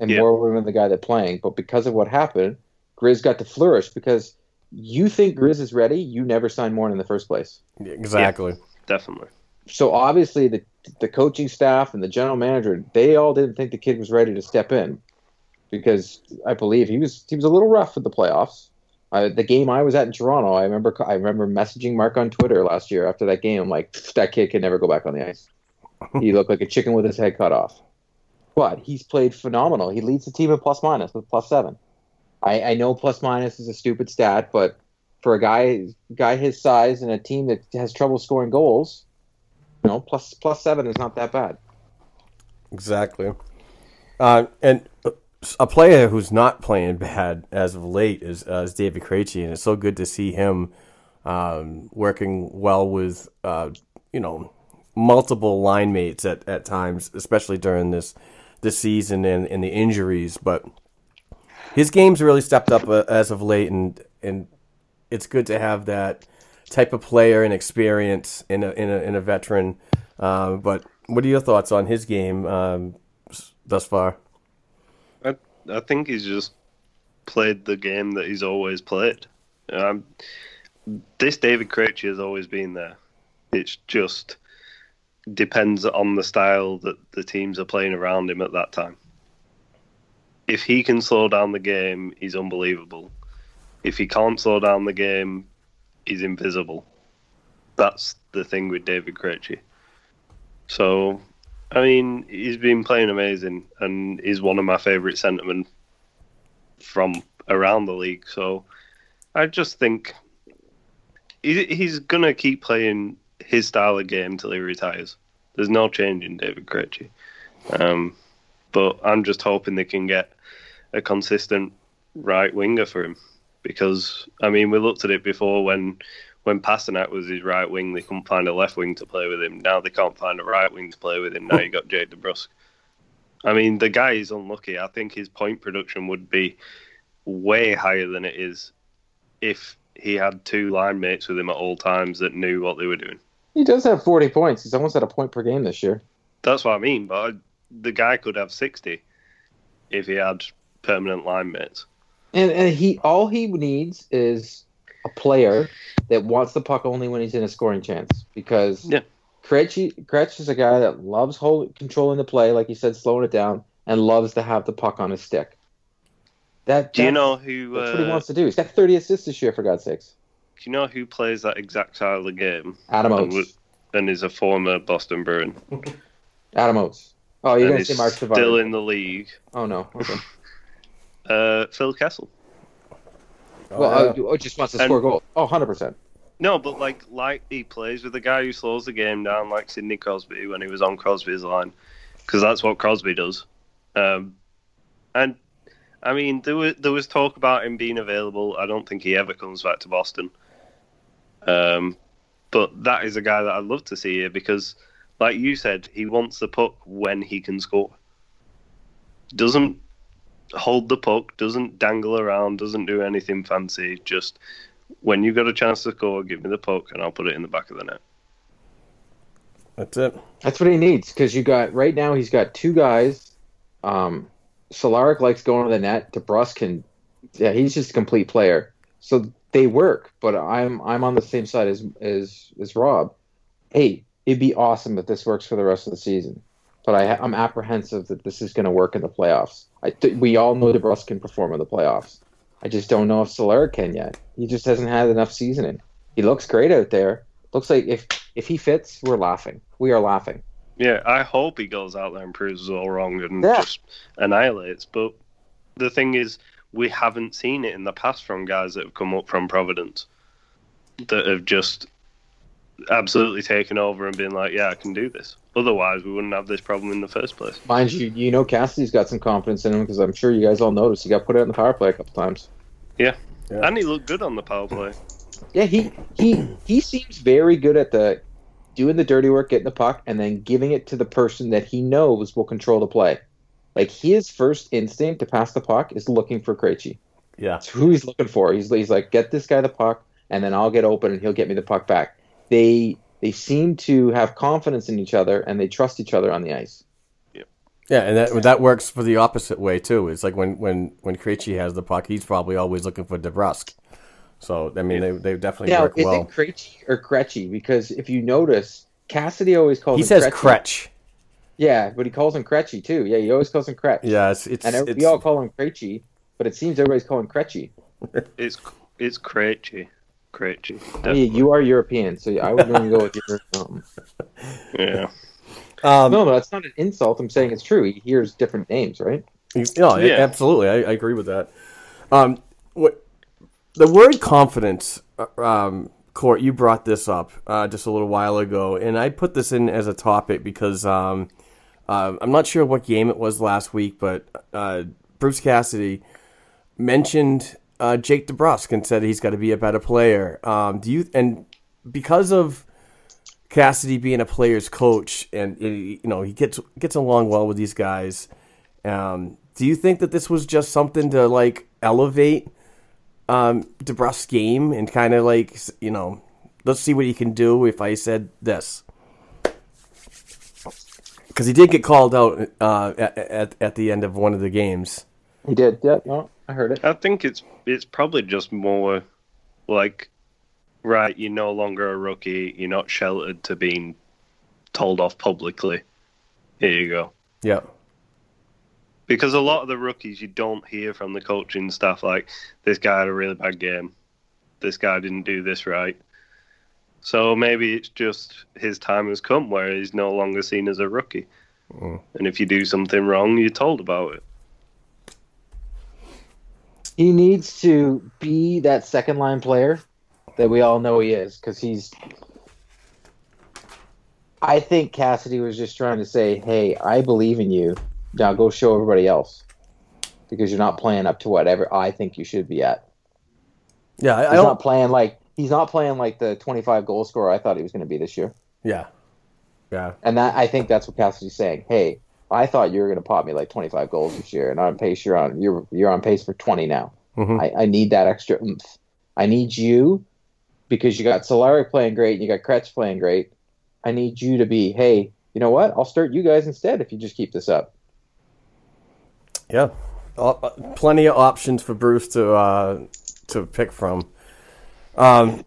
and yeah. Moore would have been the guy that's playing. But because of what happened, Grizz got to flourish, because you think Grizz is ready, you never sign Moore in the first place. Exactly. Yeah, definitely. So obviously the the coaching staff and the general manager, they all didn't think the kid was ready to step in, because I believe he was he was a little rough at the playoffs. Uh, the game I was at in Toronto, I remember I remember messaging Mark on Twitter last year after that game. I'm like, that kid can never go back on the ice. He looked like a chicken with his head cut off. But he's played phenomenal. He leads the team in plus-minus with plus seven. I, I know plus-minus is a stupid stat, but for a guy guy his size and a team that has trouble scoring goals, you know, plus, plus seven is not that bad. Exactly. Uh, and... A player who's not playing bad as of late is, uh, is David Krejci, and it's so good to see him um, working well with uh, you know multiple line mates at, at times, especially during this this season and, and the injuries. But his game's really stepped up uh, as of late, and and it's good to have that type of player and experience in a in a, in a veteran. Uh, but what are your thoughts on his game um, thus far? I think he's just played the game that he's always played. Um, this David Krejci has always been there. It just depends on the style that the teams are playing around him at that time. If he can slow down the game, he's unbelievable. If he can't slow down the game, he's invisible. That's the thing with David Krejci. So... I mean, he's been playing amazing, and he's one of my favourite centremen from around the league. So I just think he's going to keep playing his style of game till he retires. There's no change in David Krejci. Um, but I'm just hoping they can get a consistent right winger for him. Because, I mean, we looked at it before when when Pasternak was his right wing, they couldn't find a left wing to play with him. Now they can't find a right wing to play with him. Now you got Jake DeBrusk. I mean, the guy is unlucky. I think his point production would be way higher than it is if he had two line mates with him at all times that knew what they were doing. He does have forty points. He's almost at a point per game this year. That's what I mean, but I, the guy could have sixty if he had permanent line mates. And, and he all he needs is a player that wants the puck only when he's in a scoring chance. Because yeah. Krejci, Krejci is a guy that loves hold, controlling the play, like you said, slowing it down, and loves to have the puck on his stick. That, do you know who, that's uh, what he wants to do. He's got thirty assists this year, for God's sakes. Do you know who plays that exact style of game? Adam Oates. And, and is a former Boston Bruin. Adam Oates. Oh, you're going to see Mark Savard. Still in the league. Oh, no. Okay. Uh, Phil Kessel. Oh, well, yeah. uh, just wants to score and, goals. Oh, one hundred percent. No, but like, like he plays with the guy who slows the game down, like Sidney Crosby when he was on Crosby's line, because that's what Crosby does. Um, and I mean, there was there was talk about him being available. I don't think he ever comes back to Boston. Um, but that is a guy that I'd love to see here because, like you said, he wants the puck when he can score. Doesn't hold the puck, doesn't dangle around, doesn't do anything fancy. Just when you got a chance to score, give me the puck and I'll put it in the back of the net. That's it. That's what he needs because you got right now he's got two guys. Um, Solaric likes going to the net. DeBrusk can, yeah, he's just a complete player. So they work, but I'm I'm on the same side as as as Rob. Hey, it'd be awesome if this works for the rest of the season. But I, I'm apprehensive that this is going to work in the playoffs. I th- we all know DeBrusk can perform in the playoffs. I just don't know if Solaric can yet. He just hasn't had enough seasoning. He looks great out there. Looks like if if he fits, we're laughing. We are laughing. Yeah, I hope he goes out there and proves us all wrong and yeah. just annihilates. But the thing is, we haven't seen it in the past from guys that have come up from Providence that have just absolutely taken over and been like, yeah, I can do this. Otherwise, we wouldn't have this problem in the first place. Mind you, you know Cassidy's got some confidence in him because I'm sure you guys all noticed he got put out in the power play a couple times. Yeah, yeah. And he looked good on the power play. Yeah, he he he seems very good at the doing the dirty work, getting the puck, and then giving it to the person that he knows will control the play. Like, his first instinct to pass the puck is looking for Krejci. Yeah. It's who he's looking for. He's, he's like, get this guy the puck, and then I'll get open and he'll get me the puck back. They... They seem to have confidence in each other, and they trust each other on the ice. Yeah, yeah, and that that works for the opposite way too. It's like when when when Krejci has the puck, he's probably always looking for DeBrusk. So I mean, they they definitely now, work is well. Is it Krejci or Krejci? Because if you notice, Cassidy always calls he him says Krejci. Kretsch. Yeah, but he calls him Krejci too. Yeah, he always calls him Kretsch. Yeah, it's, it's and it's, we all call him Krejci, but it seems everybody's calling Krejci. It's it's Krejci. Krejci. I mean, you are European, so I would only go with your um, yeah. Um, no, no, that's not an insult. I'm saying it's true. He hears different names, right? You, no, yeah, absolutely. I, I agree with that. Um, what the word confidence, um, Court? You brought this up uh, just a little while ago, and I put this in as a topic because um, uh, I'm not sure what game it was last week, but uh, Bruce Cassidy mentioned. Uh, Jake DeBrusk and said he's got to be a better player. Um, do you and because of Cassidy being a player's coach and you know he gets gets along well with these guys, um, do you think that this was just something to like elevate um, DeBrusk's game and kind of like you know let's see what he can do if I said this because he did get called out uh, at, at at the end of one of the games. He did, yeah. No, I heard it. I think it's it's probably just more like, right, you're no longer a rookie. You're not sheltered to being told off publicly. Here you go. Yeah. Because a lot of the rookies, you don't hear from the coaching staff like, this guy had a really bad game. This guy didn't do this right. So maybe it's just his time has come where he's no longer seen as a rookie. Mm. And if you do something wrong, you're told about it. He needs to be that second line player that we all know he is because he's I think Cassidy was just trying to say, hey, I believe in you. Now go show everybody else, because you're not playing up to whatever I think you should be at. Yeah, I, he's I don't... not playing like he's not playing like the twenty-five goal scorer I thought he was going to be this year. Yeah, yeah. And that I think that's what Cassidy's saying. Hey, I thought you were going to pop me like twenty-five goals this year, and I'm pace. You're on. You're you're on pace for twenty now. Mm-hmm. I, I need that extra oomph. I need you, because you got Solaric playing great and you got Krejci playing great. I need you to be. Hey, you know what? I'll start you guys instead if you just keep this up. Yeah, uh, plenty of options for Bruce to uh, to pick from. Um,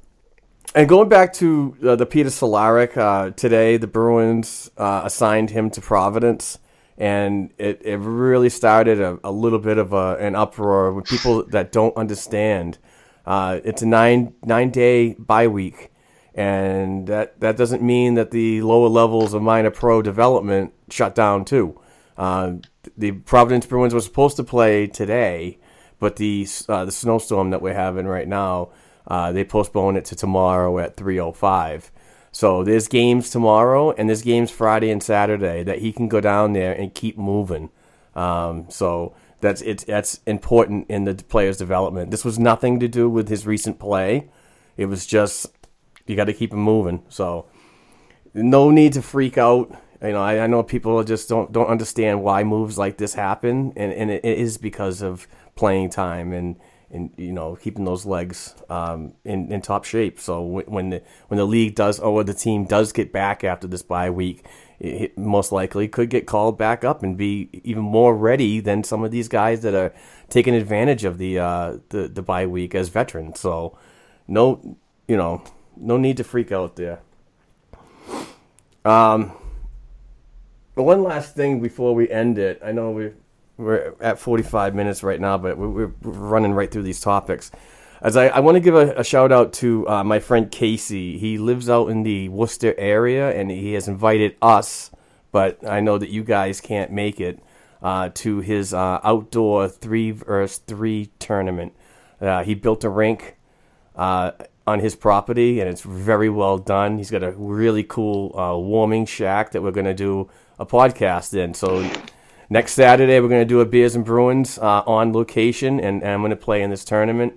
and going back to uh, the Peter Solaric, uh, today the Bruins uh, assigned him to Providence, and it, it really started a, a little bit of a, an uproar with people that don't understand. Uh, it's a nine nine day bye week, and that, that doesn't mean that the lower levels of minor pro development shut down too. Uh, the Providence Bruins were supposed to play today, but the uh, the snowstorm that we're having right now, uh, they postponed it to tomorrow at three oh five. So there's games tomorrow, and there's games Friday and Saturday that he can go down there and keep moving. Um, so that's it's that's important in the player's development. This was nothing to do with his recent play. It was just you got to keep him moving. So no need to freak out. You know, I, I know people just don't don't understand why moves like this happen, and, and it, it is because of playing time and, and you know, keeping those legs um, in, in top shape. So when the when the league does, or the team does get back after this bye week, it, it most likely could get called back up and be even more ready than some of these guys that are taking advantage of the uh, the, the bye week as veterans. So no, you know, no need to freak out there. Um. But one last thing before we end it. I know we're, we're at forty-five minutes right now, but we're, we're running right through these topics. As I, I want to give a, a shout-out to uh, my friend Casey. He lives out in the Worcester area, and he has invited us, but I know that you guys can't make it, uh, to his uh, outdoor three versus three tournament. Uh, he built a rink uh, on his property, and it's very well done. He's got a really cool uh, warming shack that we're going to do a podcast in. So next Saturday we're going to do a Beers and Bruins uh, on location, and, and I'm going to play in this tournament.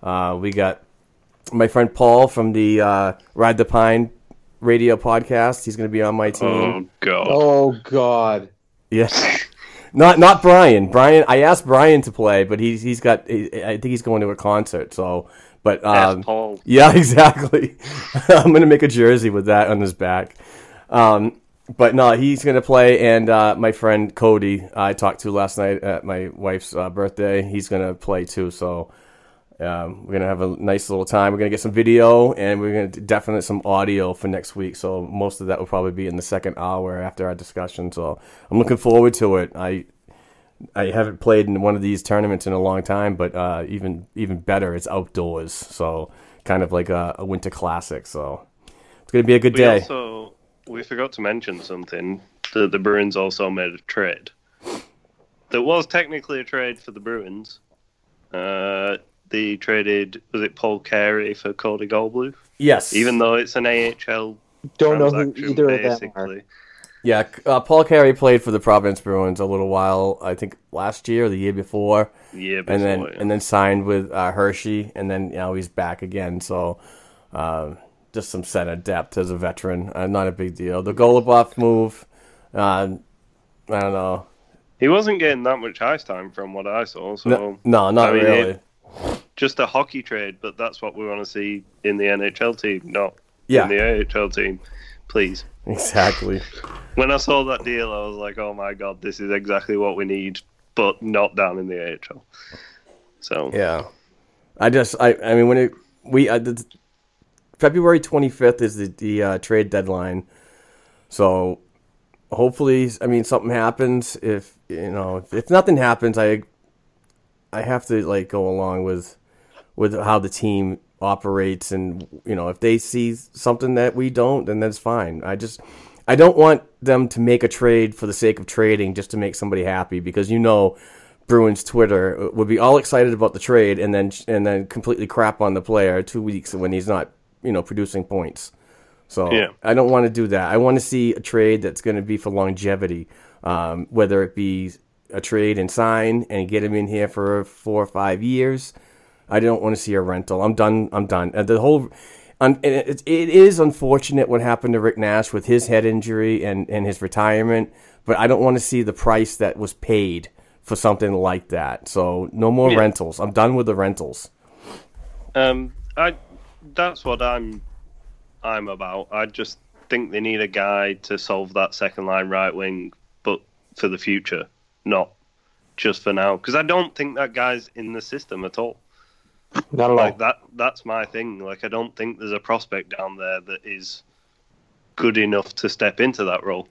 Uh, we got my friend Paul from the uh, Ride the Pine radio podcast. He's going to be on my team. Oh God! Oh God! Yes. Not not Brian. Brian. I asked Brian to play, but he's he's got. I think he's going to a concert. So, but um, Paul. Yeah, exactly. I'm going to make a jersey with that on his back. Um, But no, he's going to play, and uh, my friend Cody, I talked to last night at my wife's uh, birthday, he's going to play too, so um, we're going to have a nice little time. We're going to get some video, and we're going to definitely some audio for next week, so most of that will probably be in the second hour after our discussion, so I'm looking forward to it. I I haven't played in one of these tournaments in a long time, but uh, even even better, it's outdoors, so kind of like a, a winter classic, so it's going to be a good we day. Also- We forgot to mention something. The, the Bruins also made a trade. That was technically a trade for the Bruins. Uh, they traded, was it Paul Carey for Cody Goldblue? Yes. Even though it's an A H L Don't know who either basically. Of them are. Yeah, uh, Paul Carey played for the Providence Bruins a little while, I think last year or the year before. Yeah, before. And then, yeah. and then signed with uh, Hershey, and then you now he's back again, so... Um, just some center depth as a veteran. Uh, not a big deal. The Goluboff move, uh, I don't know. He wasn't getting that much ice time from what I saw. So No, no not I mean, really. It, just a hockey trade, but that's what we want to see in the N H L team, not yeah. in the A H L team. Please. Exactly. When I saw that deal, I was like, oh my God, this is exactly what we need, but not down in the A H L. So yeah. I just, I, I mean, when it, we... I, the, February twenty-fifth is the, the uh, trade deadline, so hopefully, I mean, something happens. If you know, if, if nothing happens, I I have to like go along with with how the team operates, and you know, if they see something that we don't, then that's fine. I just I don't want them to make a trade for the sake of trading just to make somebody happy, because you know, Bruins Twitter would be all excited about the trade and then and then completely crap on the player two weeks when he's not, you know, producing points. So yeah. I don't want to do that. I want to see a trade that's going to be for longevity, um, whether it be a trade and sign and get him in here for four or five years. I don't want to see a rental. I'm done. I'm done. The whole, um, it, it is unfortunate what happened to Rick Nash with his head injury and, and his retirement, but I don't want to see the price that was paid for something like that. So no more yeah. rentals. I'm done with the rentals. Um, I that's what I'm I'm about. I just think they need a guy to solve that second line right wing, but for the future, not just for now. Because I don't think that guy's in the system at all. Not at like all. That, that's my thing. Like, I don't think there's a prospect down there that is good enough to step into that role.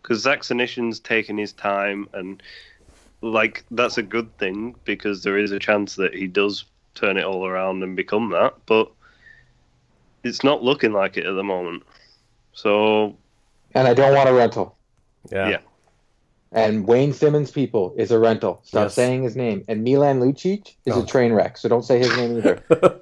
Because Zach Sinishin's taking his time, and like that's a good thing because there is a chance that he does turn it all around and become that. But it's not looking like it at the moment. So, and I don't want a rental. Yeah. yeah. And Wayne Simmonds, people, is a rental. Stop yes. saying his name. And Milan Lucic is oh. a train wreck, so don't say his name either.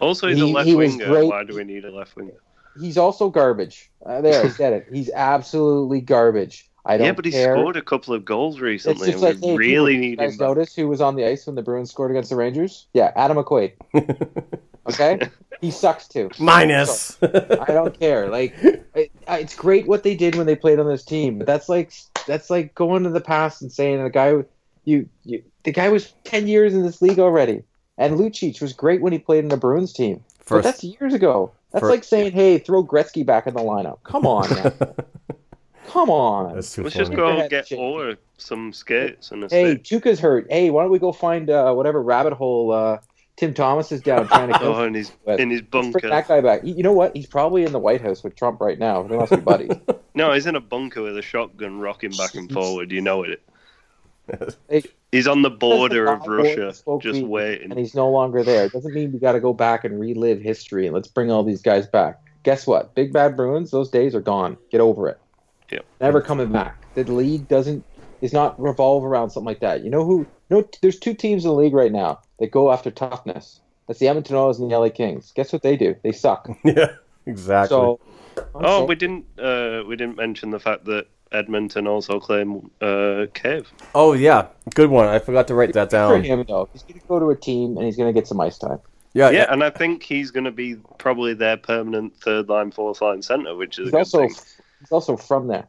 Also, he's he, a left he winger. Why do we need a left winger? He's also garbage. Uh, there, I said it. He's absolutely garbage. I don't yeah, but he care. scored a couple of goals recently. It's just and we like, hey, really need him. You guys notice who was on the ice when the Bruins scored against the Rangers? Yeah, Adam McQuaid. Okay? He sucks too. Minus. So, I don't care. Like, it, it's great what they did when they played on this team, but that's like that's like going to the past and saying the guy you, you the guy was ten years in this league already, and Lucic was great when he played in the Bruins team. First, but that's years ago. That's first. Like saying, hey, throw Gretzky back in the lineup. Come on, man. Come on. Let's funny. just go get or some skates. And hey, Tuukka's hurt. Hey, why don't we go find uh, whatever rabbit hole uh, Tim Thomas is down trying to go. Oh, in his, in his bunker. Let's bring that guy back. You know what? He's probably in the White House with Trump right now. They must be buddies. No, he's in a bunker with a shotgun rocking back and forward. You know it. He's on the border of Russia, just waiting. And he's no longer there. It doesn't mean we got to go back and relive history and let's bring all these guys back. Guess what? Big Bad Bruins, those days are gone. Get over it. Yep. Never coming back. The league doesn't is not revolve around something like that. You know who? No, there's two teams in the league right now that go after toughness. That's the Edmonton Oilers and the L A Kings. Guess what they do? They suck. Yeah, exactly. So, oh, we didn't uh, we didn't mention the fact that Edmonton also claim uh, Cave. Oh yeah, good one. I forgot to write that down. For him though, he's going to go to a team and he's going to get some ice time. Yeah, yeah, and I think he's going to be probably their permanent third line, fourth line center, which is he's a good also, thing. He's also from there.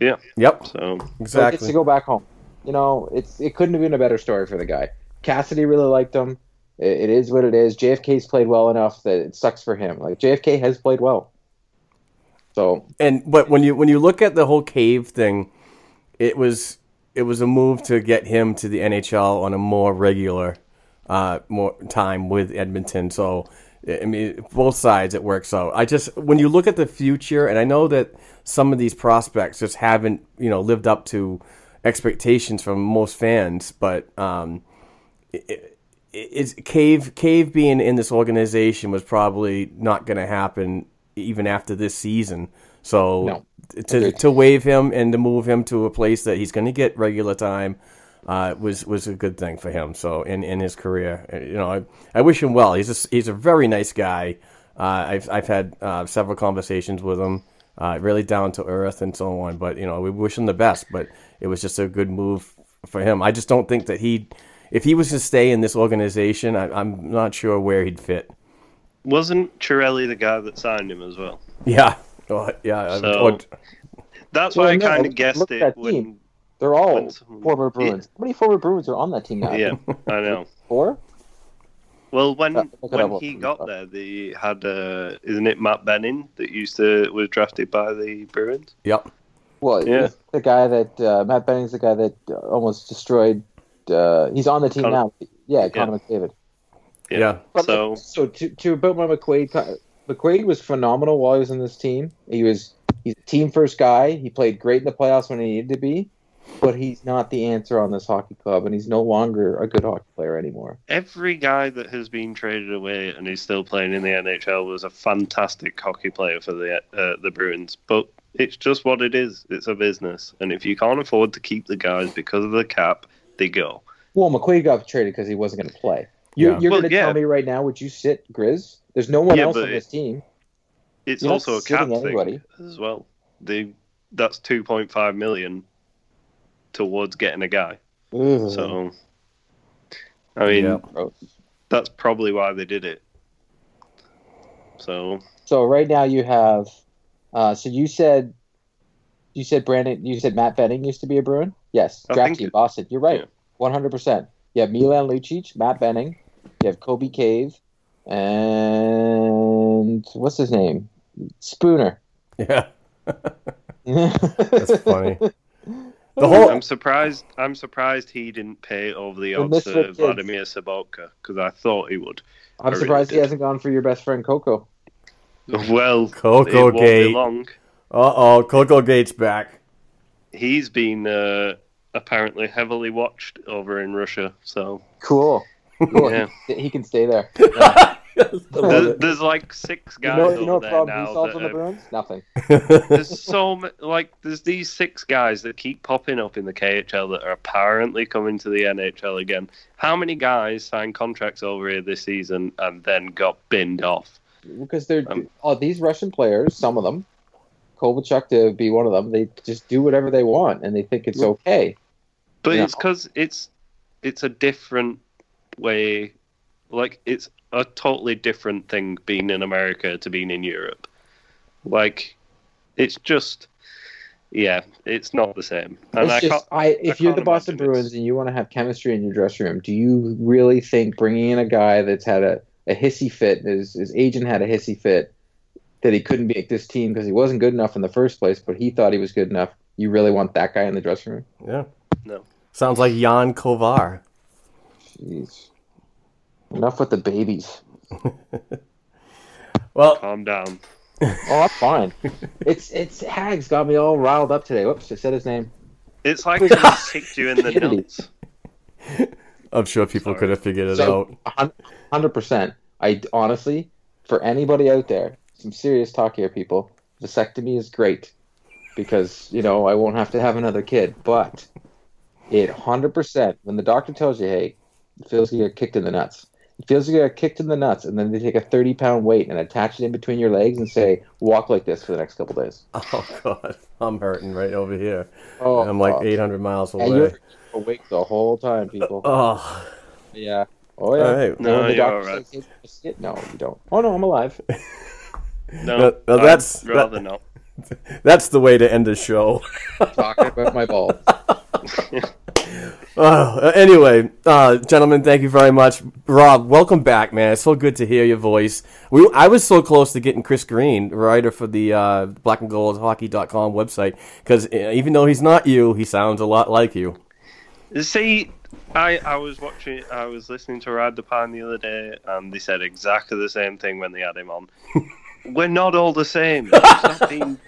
Yeah. Yep. So exactly. So he gets to go back home. You know, it's it couldn't have been a better story for the guy. Cassidy really liked him. It, it is what it is. J F K's played well enough that it sucks for him. Like J F K has played well. So and but when you when you look at the whole Cave thing, it was it was a move to get him to the N H L on a more regular, uh, more time with Edmonton. So I mean, both sides it works out. I just when you look at the future, and I know that some of these prospects just haven't you know lived up to expectations from most fans, but um, it, it, it's Cave Cave being in this organization was probably not going to happen even after this season. So no. to Agreed. to waive him and to move him to a place that he's going to get regular time uh, was was a good thing for him. So in, in his career, you know, I, I wish him well. He's a, he's a very nice guy. Uh, I've I've had uh, several conversations with him, uh, really down to earth and so on. But you know, we wish him the best. But it was just a good move for him. I just don't think that he, if he was to stay in this organization, I, I'm not sure where he'd fit. Wasn't Corrali the guy that signed him as well? Yeah. Oh, yeah. So, that's why well, I no, kind of guessed it. When, They're all when someone, former Bruins. Yeah. How many former Bruins are on that team now? Yeah, I know. Four? Well, when yeah, when he got there, they had, uh, isn't it Matt Benning that used to was drafted by the Bruins? Yep. Well, yeah. he's the guy that, uh, Matt Benning's the guy that uh, almost destroyed, uh, he's on the team Con- now. Yeah, Connor yeah. McDavid. Yeah. yeah. So, so to, to about my McQuaid, McQuaid was phenomenal while he was on this team. He was he's a team first guy. He played great in the playoffs when he needed to be, but he's not the answer on this hockey club, and he's no longer a good hockey player anymore. Every guy that has been traded away and is still playing in the N H L was a fantastic hockey player for the uh, the Bruins, but it's just what it is. It's a business, and if you can't afford to keep the guys because of the cap, they go. Well, McQuaid got traded because he wasn't going to play. You, yeah. You're well, going to yeah. tell me right now, would you sit Grizz? There's no one yeah, else on it, this team. It's You're also a cap thing anybody. as well. They that's two point five million towards getting a guy. Ooh. So, I mean, yeah. that's probably why they did it. So, so right now you have. Uh, so you said, you said Brandon. You said Matt Benning used to be a Bruin. Yes, draft team, Boston. You're right, one hundred percent. You have Milan Lucic, Matt Benning. You have Kobe Cave, and what's his name? Spooner. Yeah, that's funny. The whole... I'm surprised. I'm surprised he didn't pay over the odds to Vladimir Sobotka because I thought he would. I'm I surprised really he hasn't gone for your best friend Coco. Well, Coco it won't Gate. Be long. Uh oh, Coco Gate's back. He's been uh, apparently heavily watched over in Russia. So cool. Cool. Yeah. he, he can stay there. Yeah. There's, there's like six guys you know, over you know there problem now. Solves on the Bruins? Nothing. There's so many, like there's these six guys that keep popping up in the K H L that are apparently coming to the N H L again. How many guys signed contracts over here this season and then got binned off? Because they're um, oh, these Russian players, some of them, Kovalchuk to be one of them. They just do whatever they want and they think it's okay. But it's because it's it's a different way. Like it's a totally different thing being in America to being in Europe. Like it's just, yeah, it's not the same. And it's I just, I, if I you're the Boston Bruins it's... and you want to have chemistry in your dressing room, do you really think bringing in a guy that's had a A hissy fit. His, his agent had a hissy fit that he couldn't make this team because he wasn't good enough in the first place, but he thought he was good enough. You really want that guy in the dressing room? Yeah. No. Sounds like Jan Kovar. Jeez. Enough with the babies. Well, calm down. Oh, I'm fine. It's it's Hag's got me all riled up today. Whoops, I said his name. It's like they kicked you in the nuts. I'm sure people Sorry. could have figured it so, out. one hundred percent. I honestly, for anybody out there, some serious talk here, people. Vasectomy is great because, you know, I won't have to have another kid. But it one hundred percent, when the doctor tells you, hey, it feels like you got kicked in the nuts. It feels like you got kicked in the nuts. And then they take a thirty-pound weight and attach it in between your legs and say, walk like this for the next couple days. Oh, God. I'm hurting right over here. Oh, I'm like God. eight hundred miles away. And you're awake the whole time, people. Oh. Yeah. Oh, yeah. All right. No, the doctor right. says, hey, no, you don't. Oh, no, I'm alive. no, no, no, that's... I'd rather that, not. That's the way to end the show. Talking about my balls. uh, anyway, uh, gentlemen, thank you very much. Rob, welcome back, man. It's so good to hear your voice. We, I was so close to getting Chris Green, writer for the uh, black and gold hockey dot com website, because even though he's not you, he sounds a lot like you. See... I, I was watching, I was listening to Ride the Pine the other day, and they said exactly the same thing when they had him on. We're not all the same. It's, not being,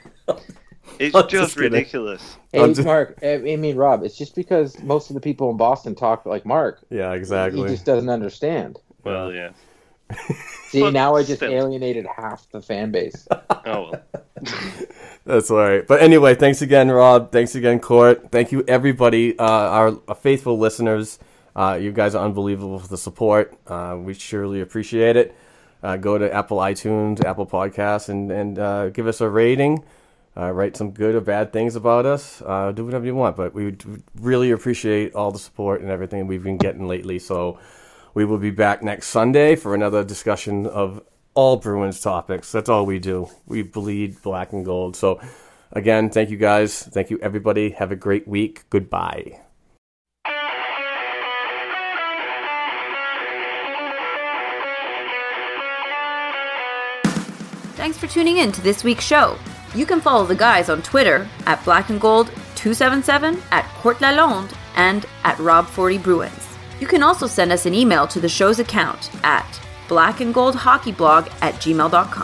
it's just, just ridiculous. Hey, just... Mark, I mean, Rob, it's just because most of the people in Boston talk like Mark. Yeah, exactly. He just doesn't understand. Well, yeah. See, but now I just still. alienated half the fan base. Oh, well. That's all right. But anyway, thanks again, Rob. Thanks again, Court. Thank you, everybody, uh, our, our faithful listeners. Uh, you guys are unbelievable for the support. Uh, we surely appreciate it. Uh, go to Apple iTunes, Apple Podcasts, and, and uh, give us a rating. Uh, write some good or bad things about us. Uh, do whatever you want. But we would really appreciate all the support and everything we've been getting lately. So we will be back next Sunday for another discussion of all Bruins topics. That's all we do. We bleed black and gold. So, again, thank you guys. Thank you, everybody. Have a great week. Goodbye. Thanks for tuning in to this week's show. You can follow the guys on Twitter at black and gold two seven seven, at Court Lalonde, and at Rob forty Bruins. You can also send us an email to the show's account at black and gold hockey blog at gmail dot com.